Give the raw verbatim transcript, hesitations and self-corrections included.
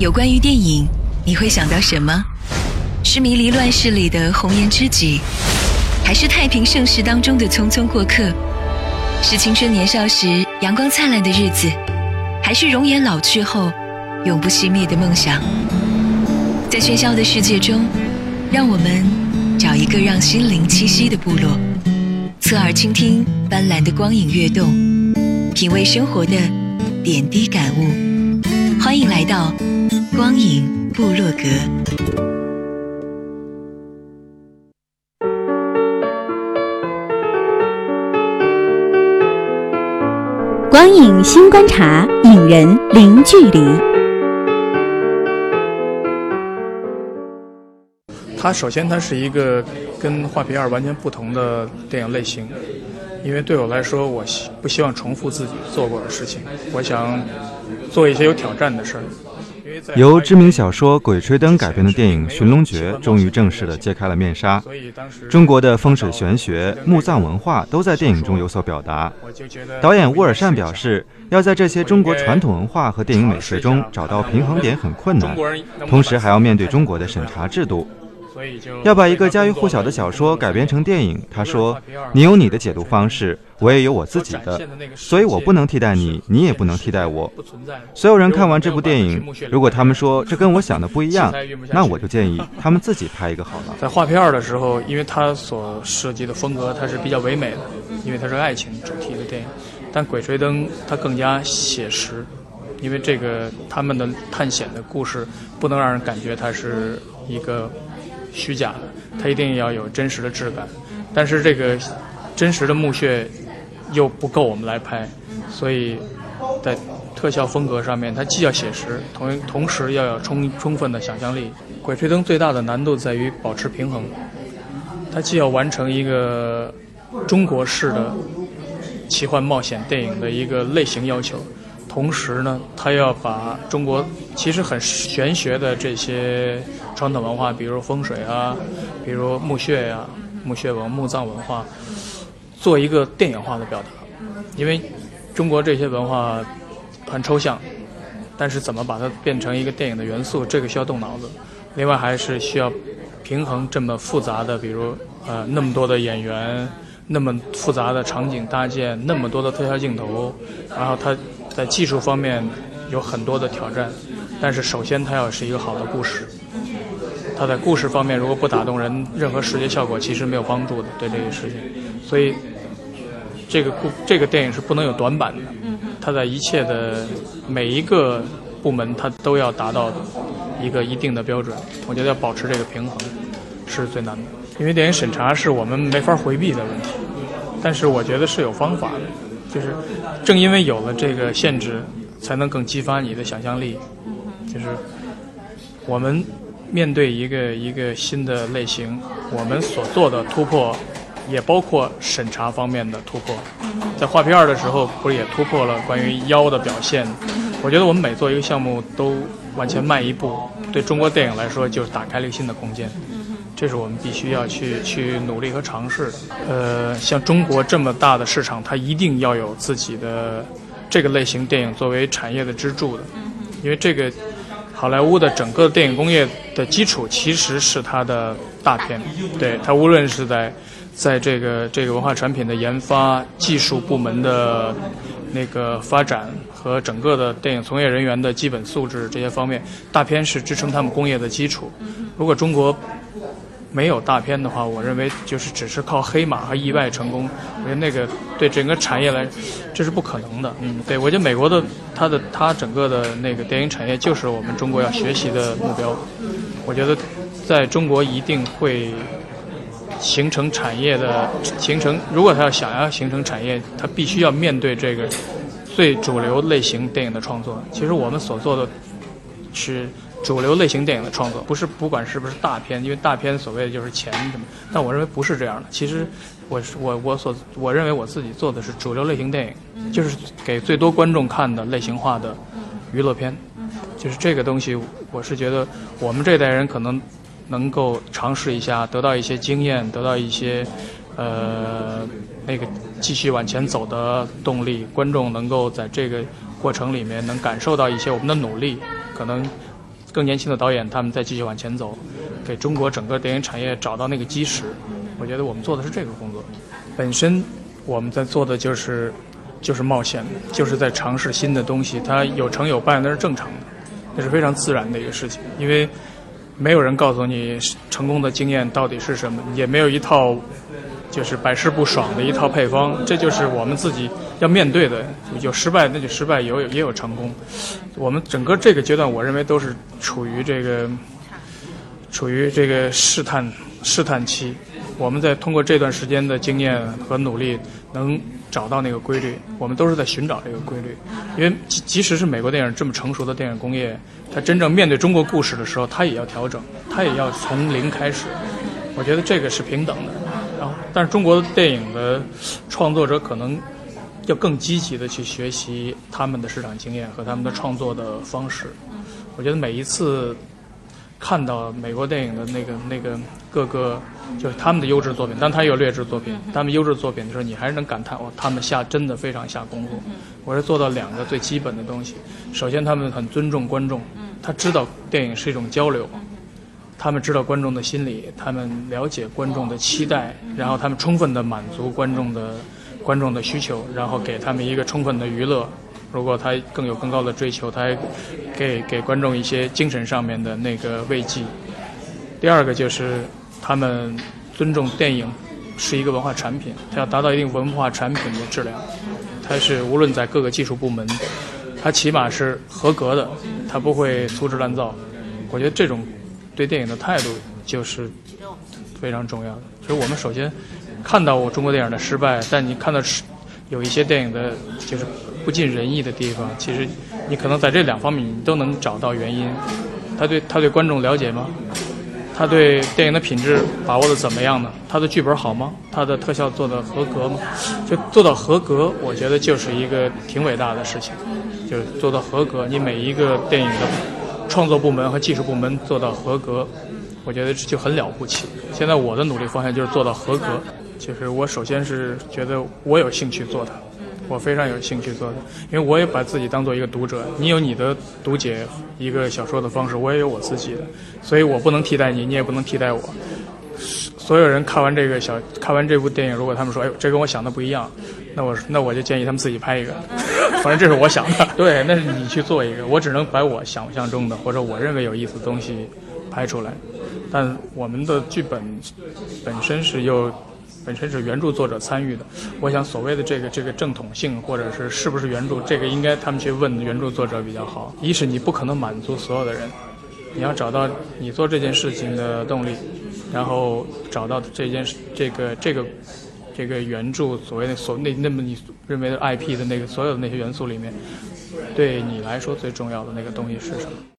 有关于电影，你会想到什么？是迷离乱世里的红颜知己，还是太平盛世当中的匆匆过客？是青春年少时阳光灿烂的日子，还是容颜老去后永不熄灭的梦想？在喧嚣的世界中，让我们找一个让心灵栖息的部落，侧耳倾听斑斓的光影跃动，品味生活的点滴感悟。欢迎来到光影部落格。光影新观察，影人零距离。它首先它是一个跟《画皮二》完全不同的电影类型，因为对我来说，我不希望重复自己做过的事情，我想做一些有挑战的事儿。由知名小说《鬼吹灯》改编的电影《寻龙诀》终于正式地揭开了面纱。中国的风水玄学、墓葬文化都在电影中有所表达。导演乌尔善表示，要在这些中国传统文化和电影美学中找到平衡点很困难，同时还要面对中国的审查制度。要把一个家喻户晓的小说改编成电影，他说：“你有你的解读方式，我也有我自己的，所以我不能替代你，你也不能替代我。”所有人看完这部电影，如果他们说这跟我想的不一样，那我就建议他们自己拍一个好了。在《画皮二》的时候，因为它所涉及的风格它是比较唯美的，因为它是爱情主题的电影，但《鬼吹灯》它更加写实，因为这个他们的探险的故事不能让人感觉它是一个虚假的，它一定要有真实的质感，但是这个真实的墓穴又不够我们来拍，所以在特效风格上面，它既要写实，同同时要有充充分的想象力。《鬼吹灯》最大的难度在于保持平衡，它既要完成一个中国式的奇幻冒险电影的一个类型要求，同时呢，它要把中国其实很玄学的这些传统文化，比如风水啊，比如墓穴呀、啊、墓穴文、墓葬文化，做一个电影化的表达。因为中国这些文化很抽象，但是怎么把它变成一个电影的元素，这个需要动脑子。另外还是需要平衡这么复杂的，比如呃那么多的演员，那么复杂的场景搭建，那么多的特效镜头，然后它在技术方面有很多的挑战，但是首先它要是一个好的故事。它在故事方面如果不打动人，任何视觉效果其实没有帮助的，对这些事情。所以这个这个电影是不能有短板的，它在一切的每一个部门它都要达到一个一定的标准，我觉得要保持这个平衡是最难的。因为电影审查是我们没法回避的问题，但是我觉得是有方法的，就是正因为有了这个限制，才能更激发你的想象力。就是我们面对一个一个新的类型，我们所做的突破也包括审查方面的突破。在《画皮二》的时候不是也突破了关于妖的表现？我觉得我们每做一个项目都往前迈一步，对中国电影来说就是打开了一个新的空间，这是我们必须要去去努力和尝试的。呃，像中国这么大的市场，它一定要有自己的这个类型电影作为产业的支柱的，因为这个好莱坞的整个电影工业的基础其实是它的大片，对，它无论是在在这个这个文化产品的研发、技术部门的那个发展和整个的电影从业人员的基本素质这些方面，大片是支撑他们工业的基础。如果中国没有大片的话，我认为就是只是靠黑马和意外成功，我觉得那个对整个产业来，这是不可能的。嗯，对，我觉得美国的它的它整个的那个电影产业就是我们中国要学习的目标。我觉得在中国一定会形成产业的形成，如果它要想要形成产业，它必须要面对这个最主流类型电影的创作。其实我们所做的是主流类型电影的创作，不是不管是不是大片，因为大片所谓的就是钱什么，但我认为不是这样的。其实我我我所我认为我自己做的是主流类型电影，就是给最多观众看的类型化的娱乐片，就是这个东西我是觉得我们这代人可能能够尝试一下，得到一些经验，得到一些呃那个继续往前走的动力，观众能够在这个过程里面能感受到一些我们的努力，可能更年轻的导演他们再继续往前走，给中国整个电影产业找到那个基石。我觉得我们做的是这个工作，本身我们在做的就是就是冒险，就是在尝试新的东西，它有成有败那是正常的，那是非常自然的一个事情，因为没有人告诉你成功的经验到底是什么，也没有一套就是百试不爽的一套配方，这就是我们自己要面对的。有失败那就失败，有也有成功。我们整个这个阶段，我认为都是处于这个处于这个试探试探期。我们在通过这段时间的经验和努力，能找到那个规律。我们都是在寻找这个规律，因为即使是美国电影这么成熟的电影工业，它真正面对中国故事的时候，它也要调整，它也要从零开始。我觉得这个是平等的。然后，但是中国电影的创作者可能要更积极的去学习他们的市场经验和他们的创作的方式。我觉得每一次看到美国电影的那个那个各个就是他们的优质作品，当然他也有劣质作品，他们优质作品的时候，你还是能感叹哦，他们下真的非常下功夫。我是做到两个最基本的东西，首先他们很尊重观众，他知道电影是一种交流。他们知道观众的心理，他们了解观众的期待，然后他们充分的满足观众的观众的需求，然后给他们一个充分的娱乐。如果他更有更高的追求，他还给给观众一些精神上面的那个慰藉。第二个就是他们尊重电影是一个文化产品，它要达到一定文化产品的质量，它是无论在各个技术部门，它起码是合格的，它不会粗制滥造。我觉得这种对电影的态度就是非常重要的。所以我们首先看到我中国电影的失败，但你看到有一些电影的就是不尽人意的地方，其实你可能在这两方面你都能找到原因。他对他对观众了解吗？他对电影的品质把握的怎么样呢？他的剧本好吗？他的特效做的合格吗？就做到合格，我觉得就是一个挺伟大的事情，就是做到合格。你每一个电影的创作部门和技术部门做到合格，我觉得就很了不起。现在我的努力方向就是做到合格，就是我首先是觉得我有兴趣做它，我非常有兴趣做它，因为我也把自己当做一个读者。你有你的读解一个小说的方式，我也有我自己的，所以我不能替代你，你也不能替代我。所有人看完这个小看完这部电影，如果他们说哎呦这跟我想的不一样，那我那我就建议他们自己拍一个，反正这是我想的。对，那是你去做一个，我只能把我想象中的或者我认为有意思的东西拍出来。但我们的剧本本身是又本身是原著作者参与的，我想所谓的这个这个正统性或者是是不是原著，这个应该他们去问原著作者比较好。一是你不可能满足所有的人，你要找到你做这件事情的动力，然后找到这件这个这个。这个原著所谓的所那那么你认为的 I P 的那个所有的那些元素里面，对你来说最重要的那个东西是什么？